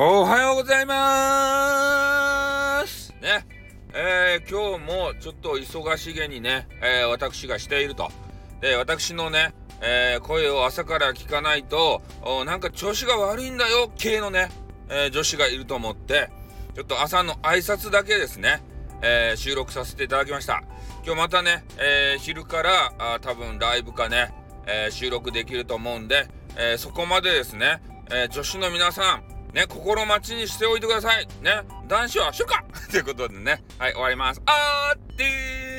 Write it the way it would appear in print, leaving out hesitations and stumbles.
おはようございますね、今日もちょっと忙しげにね、私がしていると。で、私のね、声を朝から聞かないとなんか調子が悪いんだよ系のね、女子がいると思って、ちょっと朝の挨拶だけですね、収録させていただきました。今日またね、昼から多分ライブかね、収録できると思うんで、そこまでですね、女子の皆さんね、心待ちにしておいてくださいね。男子はしゅかということでね、はい、終わります。あーってー。